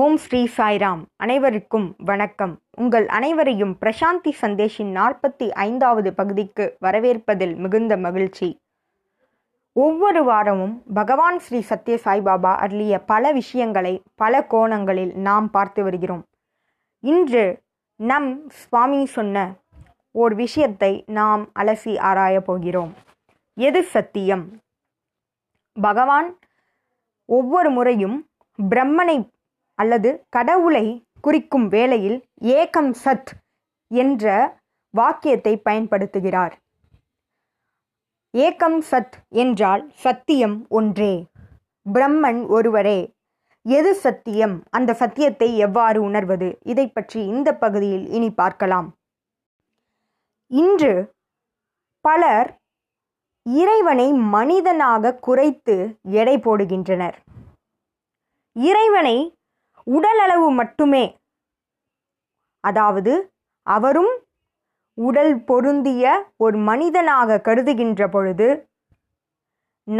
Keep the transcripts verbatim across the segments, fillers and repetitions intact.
ஓம் ஸ்ரீ சாய்ராம். அனைவருக்கும் வணக்கம். உங்கள் அனைவரையும் பிரசாந்தி சந்தேஷின் நாற்பத்தி ஐந்தாவது பகுதிக்கு வரவேற்பதில் மிகுந்த மகிழ்ச்சி. ஒவ்வொரு வாரமும் பகவான் ஸ்ரீ சத்திய சாய்பாபா அருளிய பல விஷயங்களை பல கோணங்களில் நாம் பார்த்து வருகிறோம். இன்று நம் சுவாமி சொன்ன ஓர் விஷயத்தை நாம் அலசி ஆராயப் போகிறோம். எது சத்தியம்? பகவான் ஒவ்வொரு முறையும் பிரம்மனை அல்லது கடவுளை குறிக்கும் வேளையில் ஏகம் சத் என்ற வாக்கியத்தை பயன்படுத்துகிறார். ஏகம் சத் என்றால் சத்தியம் ஒன்றே, பிரம்மன் ஒருவரே. எது சத்தியம்? அந்த சத்தியத்தை எவ்வாறு உணர்வது? இதை பற்றி இந்த பகுதியில் இனி பார்க்கலாம். இன்று பலர் இறைவனை மனிதனாக குறைத்து எடை போடுகின்றனர். இறைவனை உடலளவு மட்டுமே, அதாவது அவரும் உடல் பொருந்திய ஒரு மனிதனாக கருதுகின்ற பொழுது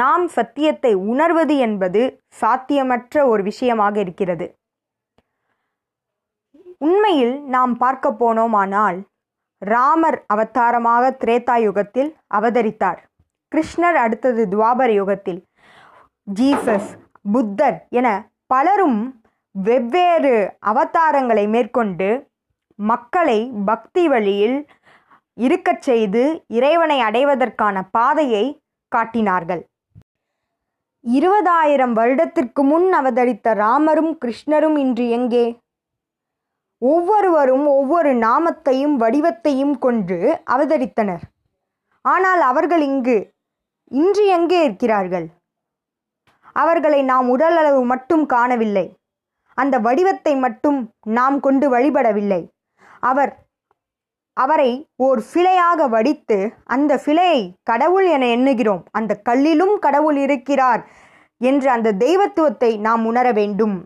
நாம் சத்தியத்தை உணர்வது என்பது சாத்தியமற்ற ஒரு விஷயமாக இருக்கிறது. உண்மையில் நாம் பார்க்க போனோமானால், ராமர் அவதாரமாக திரேதா யுகத்தில் அவதரித்தார். கிருஷ்ணர் அடுத்தது துவாபர யுகத்தில், ஜீசஸ், புத்தர் என பலரும் வெவ்வேறு அவதாரங்களை மேற்கொண்டு மக்களை பக்தி வழியில் இருக்கச் செய்து இறைவனை அடைவதற்கான பாதையை காட்டினார்கள். இருபதாயிரம் வருடத்திற்கு முன் அவதரித்த ராமரும் கிருஷ்ணரும் இன்று எங்கே? ஒவ்வொருவரும் ஒவ்வொரு நாமத்தையும் வடிவத்தையும் கொண்டு அவதரித்தனர். ஆனால் அவர்கள் இங்கு இன்று எங்கே இருக்கிறார்கள்? அவர்களை நாம் உடலளவு மட்டும் காணவில்லை, அந்த வடிவத்தை மட்டும் நாம் கொண்டு வழிபடவில்லை. அவர் அவரை ஓர் சிலையாக வடித்து அந்த சிலையை கடவுள் என எண்ணுகிறோம். அந்த கல்லிலும் கடவுள் இருக்கிறார் என்ற அந்த தெய்வத்துவத்தை நாம் உணர வேண்டும்.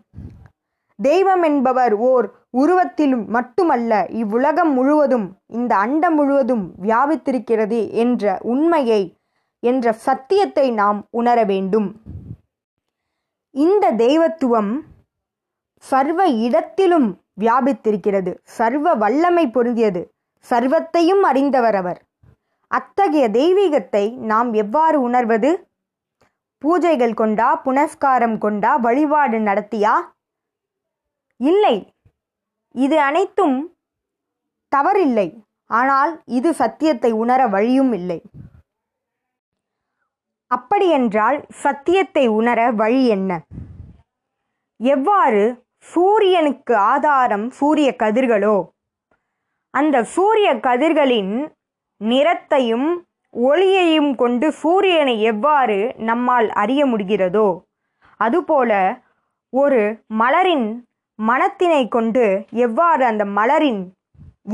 தெய்வம் என்பவர் ஓர் உருவத்திலும் மட்டுமல்ல, இவ்வுலகம் முழுவதும், இந்த அண்டம் முழுவதும் வியாபித்திருக்கிறது என்ற உண்மையை, என்ற சத்தியத்தை நாம் உணர வேண்டும். இந்த தெய்வத்துவம் சர்வ இடத்திலும் வியாபித்திருக்கிறது, சர்வ வல்லமை பொருந்தியது, சர்வத்தையும் அறிந்தவர் அவர். அத்தகைய தெய்வீகத்தை நாம் எவ்வாறு உணர்வது? பூஜைகள் கொண்டா, புனஸ்காரம் கொண்டா, வழிபாடு நடத்தியா? இல்லை, இது அனைத்தும் தவறில்லை. ஆனால் இது சத்தியத்தை உணர வழியும் இல்லை. அப்படியென்றால் சத்தியத்தை உணர வழி என்ன? எவ்வாறு சூரியனுக்கு ஆதாரம் சூரிய கதிர்களோ, அந்த சூரிய கதிர்களின் நிறத்தையும் ஒளியையும் கொண்டு சூரியனை எவ்வாறு நம்மால் அறிய முடிகிறதோ, அதுபோல ஒரு மலரின் மனத்தினை கொண்டு எவ்வாறு அந்த மலரின்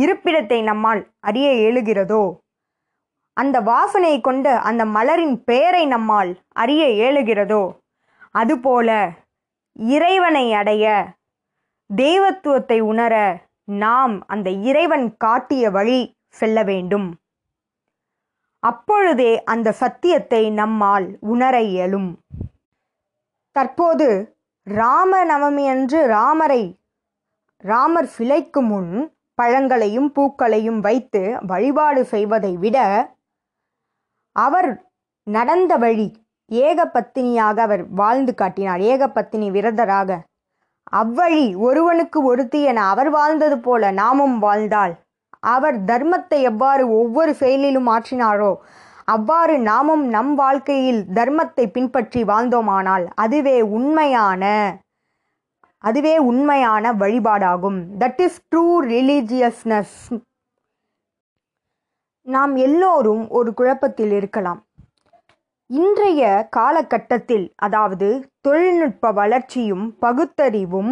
இருப்பிடத்தை நம்மால் அறிய இயலுகிறதோ, அந்த வாசனை கொண்டு அந்த மலரின் பெயரை நம்மால் அறிய இயலுகிறதோ, அதுபோல இறைவனை அடைய, தெய்வத்துவத்தை உணர நாம் அந்த இறைவன் காட்டிய வழி செல்ல வேண்டும். அப்பொழுதே அந்த சத்தியத்தை நம்மால் உணர இயலும். தற்போது ராமநவமி அன்று ராமரை ராமர் சிலைக்கு முன் பழங்களையும் பூக்களையும் வைத்து வழிபாடு செய்வதை விட, அவர் நடந்த வழி, ஏகபத்தினியாக அவர் வாழ்ந்து காட்டினார், ஏகபத்தினி விரதராக. அவ்வழி ஒருவனுக்கு ஒருத்தி என அவர் வாழ்ந்தது போல நாமும் வாழ்ந்தால், அவர் தர்மத்தை எவ்வாறு ஒவ்வொரு செயலிலும் ஆற்றினாரோ அவ்வாறு நாமும் நம் வாழ்க்கையில் தர்மத்தை பின்பற்றி வாழ்ந்தோமானால் அதுவே உண்மையான அதுவே உண்மையான வழிபாடாகும். That is true religiousness. நாம் எல்லோரும் ஒரு குழப்பத்தில் இருக்கலாம். இன்றைய காலகட்டத்தில், அதாவது தொழில்நுட்ப வளர்ச்சியும் பகுத்தறிவும்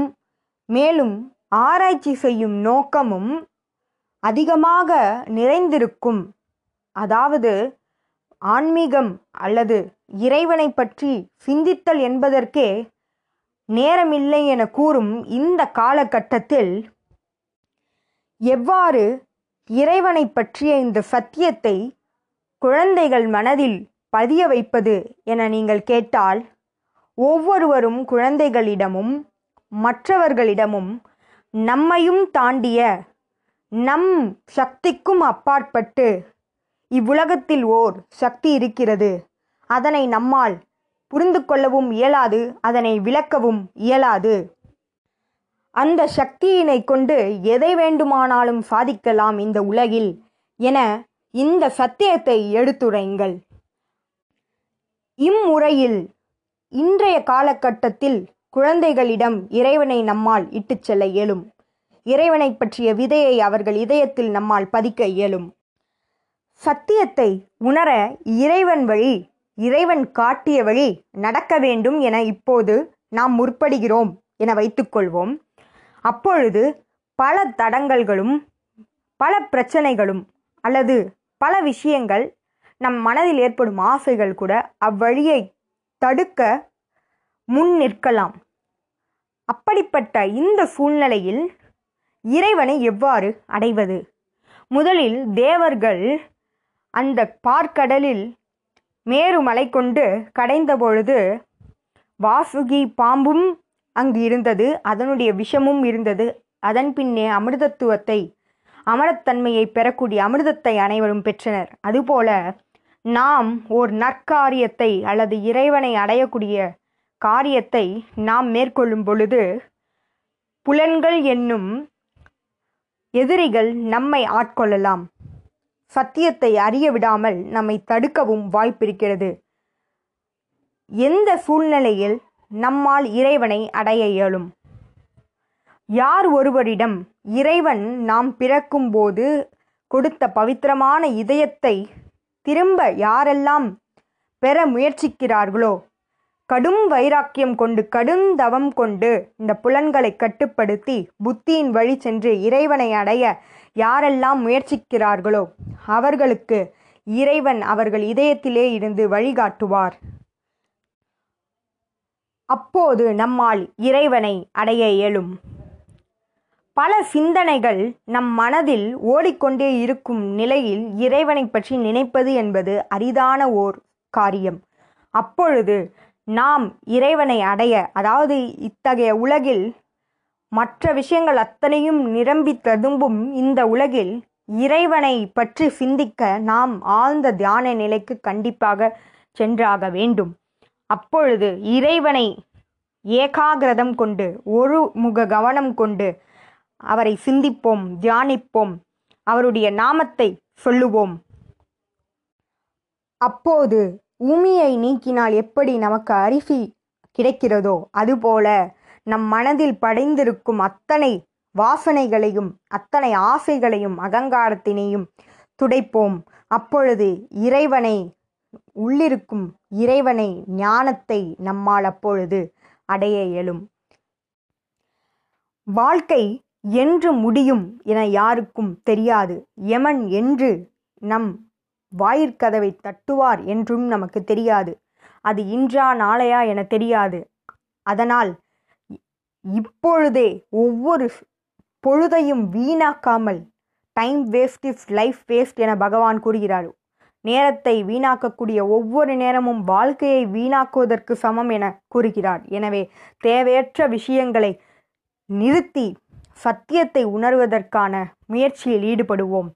மேலும் ஆராய்ச்சி செய்யும் நோக்கமும் அதிகமாக நிறைந்திருக்கும், அதாவது ஆன்மீகம் அல்லது இறைவனை பற்றி சிந்தித்தல் என்பதற்கே நேரமில்லை என கூறும் இந்த காலகட்டத்தில், எவ்வாறு இறைவனை பற்றிய இந்த சத்தியத்தை குழந்தைகள் மனதில் பதிய வைப்பது என நீங்கள் கேட்டால், ஒவ்வொருவரும் குழந்தைகளிடமும் மற்றவர்களிடமும் நம்மையும் தாண்டிய நம் சக்திக்கும் அப்பாற்பட்டு இவ்வுலகத்தில் ஓர் சக்தி இருக்கிறது. அதனை நம்மால் புரிந்து கொள்ளவும் இயலாது, அதனை விளக்கவும் இயலாது. அந்த சக்தியினை கொண்டு எதை வேண்டுமானாலும் சாதிக்கலாம் இந்த உலகில் என இந்த சத்தியத்தை எடுத்துரைங்கள். இம்முறையில் இன்றைய காலகட்டத்தில் குழந்தைகளிடம் இறைவனை நம்மால் இட்டுச் செல்ல இயலும். இறைவனை பற்றிய விதையை அவர்கள் இதயத்தில் நம்மால் பதிக்க இயலும். சத்தியத்தை உணர இறைவன் வழி, இறைவன் காட்டிய வழி நடக்க வேண்டும் என இப்போது நாம் முற்படுகிறோம் என வைத்துக்கொள்வோம். அப்பொழுது பல தடங்கல்களும் பல பிரச்சனைகளும் அல்லது பல விஷயங்கள், நம் மனதில் ஏற்படும் ஆசைகள் கூட அவ்வழியை தடுக்க முன் நிற்கலாம். அப்படிப்பட்ட இந்த சூழ்நிலையில் இறைவனை எவ்வாறு அடைவது? முதலில் தேவர்கள் அந்த பாற்கடலில் மேருமலை கொண்டு கடைந்த பொழுது வாசுகி பாம்பும் அங்கு இருந்தது, அதனுடைய விஷமும் இருந்தது. அதன் பின்னே அமிர்தத்துவத்தை, அமரத்தன்மையை பெறக்கூடிய அமிர்தத்தை அனைவரும் பெற்றனர். அதுபோல நாம் ஓர் நற்காரியத்தை அல்லது இறைவனை அடையக்கூடிய காரியத்தை நாம் மேற்கொள்ளும் பொழுது புலன்கள் என்னும் எதிரிகள் நம்மை ஆட்கொள்ளலாம். சத்தியத்தை அறிய விடாமல் நம்மை தடுக்கவும் வாய்ப்பிருக்கிறது. எந்த சூழ்நிலையில் நம்மால் இறைவனை அடைய இயலும்? யார் ஒருவரிடம் இறைவன் நாம் பிறக்கும் போது கொடுத்த பவித்திரமான இதயத்தை திரும்ப யாரெல்லாம் பெற முயற்சிக்கிறார்களோ, கடும் வைராக்கியம் கொண்டு கடும் தவம் கொண்டு இந்த புலன்களை கட்டுப்படுத்தி புத்தியின் வழி சென்று இறைவனை அடைய யாரெல்லாம் முயற்சிக்கிறார்களோ அவர்களுக்கு இறைவன் அவர்கள் இதயத்திலே இருந்து வழிகாட்டுவார். அப்போது நம்மால் இறைவனை அடைய இயலும். பல சிந்தனைகள் நம் மனதில் ஓடிக்கொண்டே இருக்கும் நிலையில் இறைவனை பற்றி நினைப்பது என்பது அரிதான ஓர் காரியம். அப்பொழுது நாம் இறைவனை அடைய, அதாவது இத்தகைய உலகில் மற்ற விஷயங்கள் அத்தனையும் நிரம்பி ததும்பும் இந்த உலகில் இறைவனை பற்றி சிந்திக்க நாம் ஆழ்ந்த தியான நிலைக்கு கண்டிப்பாக சென்றாக வேண்டும். அப்பொழுது இறைவனை ஏகாகிரதம் கொண்டு, ஒரு முக கவனம் கொண்டு அவரை சிந்திப்போம், தியானிப்போம், அவருடைய நாமத்தை சொல்லுவோம். அப்போது ஊமியை நீக்கினால் எப்படி நமக்கு அரிசி கிடைக்கிறதோ அதுபோல நம் மனதில் படைந்திருக்கும் அத்தனை வாசனைகளையும் அத்தனை ஆசைகளையும் அகங்காரத்தினையும் துடைப்போம். அப்பொழுது இறைவனை, உள்ளிருக்கும் இறைவனை, ஞானத்தை நம்மால் அப்பொழுது அடைய இயலும். வாழ்க்கை என்று முடியும் என யாருக்கும் தெரியாது. யமன் என்று நம் வாயிற்கதவை தட்டுவார் என்றும் நமக்கு தெரியாது. அது இன்றா நாளையா என தெரியாது. அதனால் இப்பொழுதே ஒவ்வொரு பொழுதையும் வீணாக்காமல், time waste is life waste என பகவான் கூறுகிறார். நேரத்தை வீணாக்கக்கூடிய ஒவ்வொரு நேரமும் வாழ்க்கையை வீணாக்குவதற்கு சமம் என கூறுகிறார். எனவே தேவையற்ற விஷயங்களை நிறுத்தி சத்தியத்தை உணர்வதற்கான முயற்சியில் ஈடுபடுவோம்.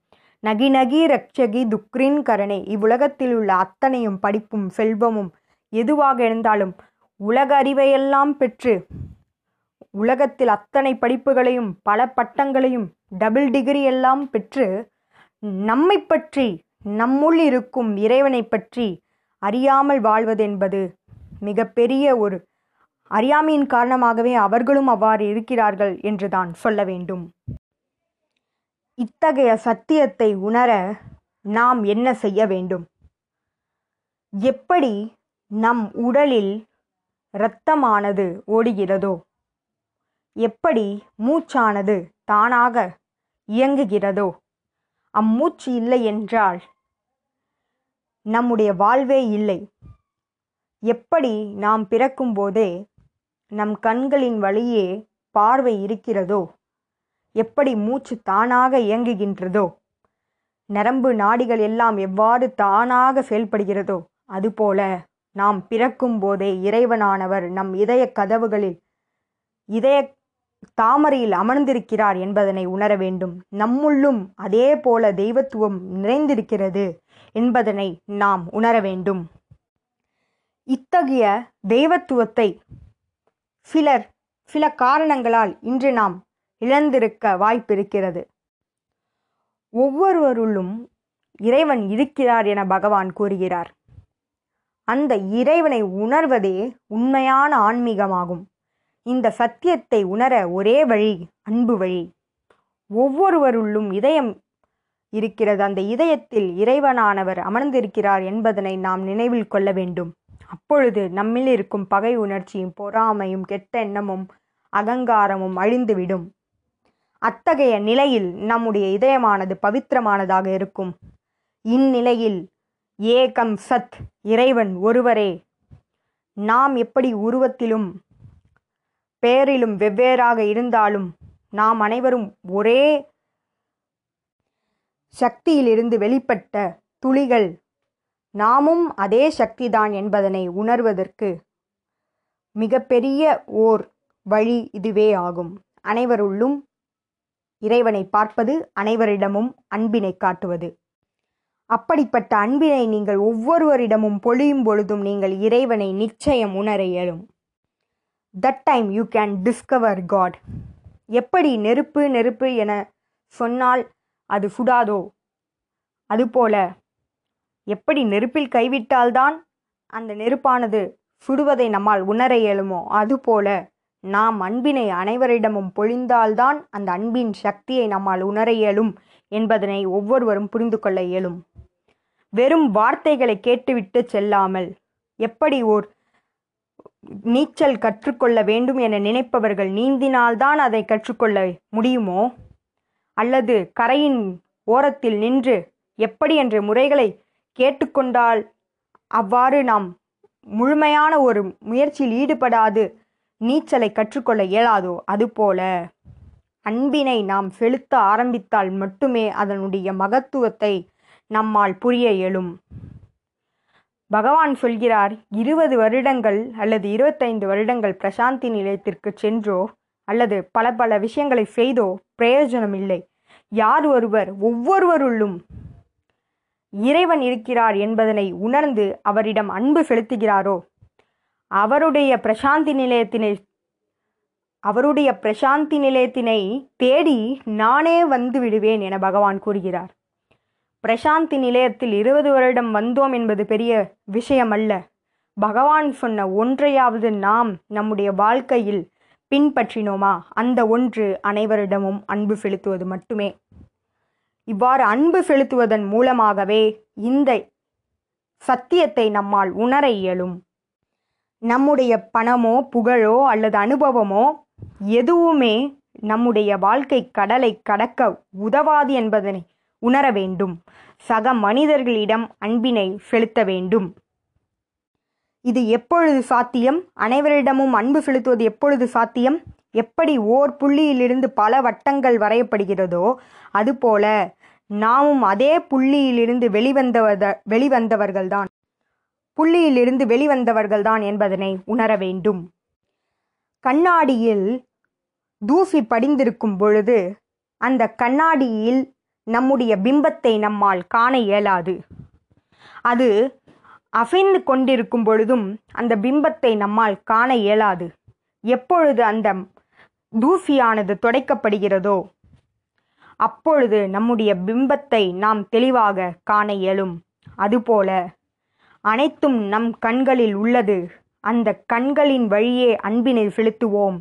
நகி நகி ரக்ஷகி துக்ரின் கரணே. இவ்வுலகத்தில் உள்ள அத்தனையும், படிப்பும் செல்வமும் எதுவாக இருந்தாலும், உலக அறிவையெல்லாம் பெற்று உலகத்தில் அத்தனை படிப்புகளையும் பல பட்டங்களையும் டபுள் டிகிரி எல்லாம் பெற்று நம்மை பற்றி, நம்முள் இருக்கும் இறைவனை பற்றி அறியாமல் வாழ்வதென்பது மிகப்பெரிய ஒரு அறியாமையின் காரணமாகவே அவர்களும் அவ்வாறு இருக்கிறார்கள் என்றுதான் சொல்ல வேண்டும். இத்தகைய சத்தியத்தை உணர நாம் என்ன செய்ய வேண்டும்? எப்படி நம் உடலில் இரத்தமானது ஓடுகிறதோ, எப்படி மூச்சானது தானாக இயங்குகிறதோ, அம்மூச்சு இல்லை என்றால் நம்முடைய வாழ்வே இல்லை. எப்படி நாம் பிறக்கும் போதே நம் கண்களின் வழியே பார்வை இருக்கிறதோ, எப்படி மூச்சு தானாக இயங்குகின்றதோ, நரம்பு நாடிகள் எல்லாம் எவ்வாறு தானாக செயல்படுகிறதோ, அதுபோல நாம் பிறக்கும் போதே இறைவனானவர் நம் இதய கதவுகளில் இதய தாமரையில் அமர்ந்திருக்கிறார் என்பதனை உணர வேண்டும். நம்முள்ளும் அதே போல தெய்வத்துவம் நிறைந்திருக்கிறது என்பதனை நாம் உணர வேண்டும். இத்தகைய தெய்வத்துவத்தை சிலர் சில காரணங்களால் இன்று நாம் இழந்திருக்க வாய்ப்பிருக்கிறது. ஒவ்வொருவருள்ளும் இறைவன் இருக்கிறார் என பகவான் கூறுகிறார். அந்த இறைவனை உணர்வதே உண்மையான ஆன்மீகமாகும். இந்த சத்தியத்தை உணர ஒரே வழி அன்பு வழி. ஒவ்வொருவருள்ளும் இதயம் இருக்கிறது. அந்த இதயத்தில் இறைவனானவர் அமர்ந்திருக்கிறார் என்பதனை நாம் நினைவில் கொள்ள வேண்டும். அப்பொழுது நம்மில் இருக்கும் பகை உணர்ச்சியும் பொறாமையும் கெட்ட எண்ணமும் அகங்காரமும் அழிந்துவிடும். அத்தகைய நிலையில் நம்முடைய இதயமானது பவித்திரமானதாக இருக்கும். இந்நிலையில் ஏகம் சத், இறைவன் ஒருவரே, நாம் எப்படி உருவத்திலும் பேரிலும் வெவ்வேறாக இருந்தாலும் நாம் அனைவரும் ஒரே சக்தியிலிருந்து வெளிப்பட்ட துளிகள், நாமும் அதே சக்திதான் என்பதனை உணர்வதற்கு மிகப்பெரிய ஓர் வழி இதுவே ஆகும். அனைவருள்ளும் இறைவனை பார்ப்பது, அனைவரிடமும் அன்பினை காட்டுவது. அப்படிப்பட்ட அன்பினை நீங்கள் ஒவ்வொருவரிடமும் பொழியும் பொழுதும் நீங்கள் இறைவனை நிச்சயம் உணர இயலும். that time you can discover God. எப்படி நெருப்பு நெருப்பு என சொன்னால் அது சுடாதோ, அதுபோல எப்படி நெருப்பில் கைவிட்டால்தான் அந்த நெருப்பானது சுடுவதை நம்மால் உணர இயலுமோ, அதுபோல நாம் அன்பினை அனைவரிடமும் பொழிந்தால்தான் அந்த அன்பின் சக்தியை நம்மால் உணர இயலும் என்பதனை ஒவ்வொருவரும் புரிந்து கொள்ள இயலும். வெறும் வார்த்தைகளை கேட்டுவிட்டு செல்லாமல் எப்படி ஓர் நீச்சல் கற்றுக்கொள்ள வேண்டும் என நினைப்பவர்கள் நீந்தினால்தான் அதை கற்றுக்கொள்ள முடியுமோ, அல்லது கரையின் ஓரத்தில் நின்று எப்படி என்ற முறைகளை கேட்டுக்கொண்டால் அவ்வாறு நாம் முழுமையான ஒரு முயற்சியில் ஈடுபடாது நீச்சலை கற்றுக்கொள்ள இயலாதோ, அதுபோல அன்பினை நாம் செலுத்த ஆரம்பித்தால் மட்டுமே அதனுடைய மகத்துவத்தை நம்மால் புரிய இயலும். பகவான் சொல்கிறார், இருபது வருடங்கள் அல்லது இருபத்தைந்து வருடங்கள் பிரசாந்தி நிலையத்திற்கு சென்றோ அல்லது பல பல விஷயங்களை செய்தோ பிரயோஜனம் இல்லை. யார் ஒருவர் ஒவ்வொருவருள்ளும் இறைவன் இருக்கிறார் என்பதனை உணர்ந்து அவரிடம் அன்பு செலுத்துகிறாரோ, அவருடைய பிரசாந்தி நிலையத்தினை அவருடைய பிரசாந்தி நிலையத்தினை தேடி நானே வந்து விடுவேன் என பகவான் கூறுகிறார். பிரசாந்தி நிலையத்தில் இருபது வருடம் வந்தோம் என்பது பெரிய விஷயம் அல்ல. பகவான் சொன்ன ஒன்றையாவது நாம் நம்முடைய வாழ்க்கையில் பின்பற்றினோமா, அந்த ஒன்று அனைவரிடமும் அன்பு செலுத்துவது மட்டுமே. இவ்வாறு அன்பு செலுத்துவதன் மூலமாகவே இந்த சத்தியத்தை நம்மால் உணர இயலும். நம்முடைய பணமோ புகழோ அல்லது அனுபவமோ எதுவுமே நம்முடைய வாழ்க்கை கடலை கடக்க உதவாது என்பதனை உணர வேண்டும். சக மனிதர்களிடம் அன்பினை செலுத்த வேண்டும். இது எப்பொழுது சாத்தியம்? அனைவரிடமும் அன்பு செலுத்துவது எப்பொழுது சாத்தியம்? எப்படி ஓர் புள்ளியிலிருந்து பல வட்டங்கள் வரையப்படுகிறதோ, அதுபோல நாமும் அதே புள்ளியிலிருந்து வெளிவந்தவத வெளிவந்தவர்கள்தான் புள்ளியிலிருந்து வெளிவந்தவர்கள்தான் என்பதனை உணர வேண்டும். கண்ணாடியில் தூசி படிந்திருக்கும் பொழுது அந்த கண்ணாடியில் நம்முடைய பிம்பத்தை நம்மால் காண இயலாது. அது அசைந்து கொண்டிருக்கும் பொழுதும் அந்த பிம்பத்தை நம்மால் காண இயலாது. எப்பொழுது அந்த தூசியானது துடைக்கப்படுகிறதோ அப்பொழுது நம்முடைய பிம்பத்தை நாம் தெளிவாக காண இயலும். அதுபோல அனைத்தும் நம் கண்களில் உள்ளது. அந்த கண்களின் வழியே அன்பினை செலுத்துவோம்.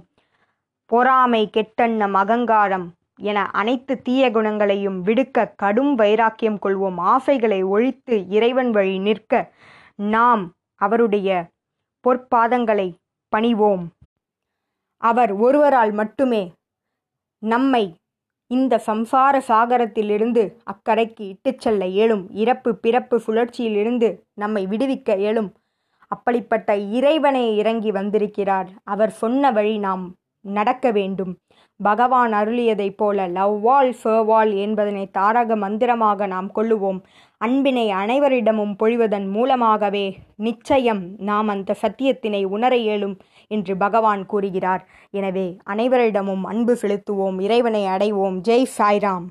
பொறாமை, கெட்டெண்ணம், அகங்காரம் என அனைத்து தீய குணங்களையும் விடுக்க கடும் வைராக்கியம் கொள்வோம். ஆசைகளை ஒழித்து இறைவன் வழி நிற்க நாம் அவருடைய பொற்பாதங்களை பணிவோம். அவர் ஒருவரால் மட்டுமே நம்மை இந்த சம்சார சாகரத்திலிருந்து அக்கரைக்கு இட்டுச் செல்ல இயலும். இறப்பு பிறப்பு சுழற்சியிலிருந்து நம்மை விடுவிக்க இயலும். அப்படிப்பட்ட இறைவனே இறங்கி வந்திருக்கிறார். அவர் சொன்ன வழி நாம் நடக்க வேண்டும். பகவான் அருளியதைப் போல லவ்வால் சர்வால் என்பதனை தாரக மந்திரமாக நாம் கொள்ளுவோம். அன்பினை அனைவரிடமும் பொழிவதன் மூலமாகவே நிச்சயம் நாம் அந்த சத்தியத்தினை உணர இயலும் என்று பகவான் கூறுகிறார். எனவே அனைவரிடமும் அன்பு செலுத்துவோம், இறைவனை அடைவோம். ஜெய் சாய்ராம்.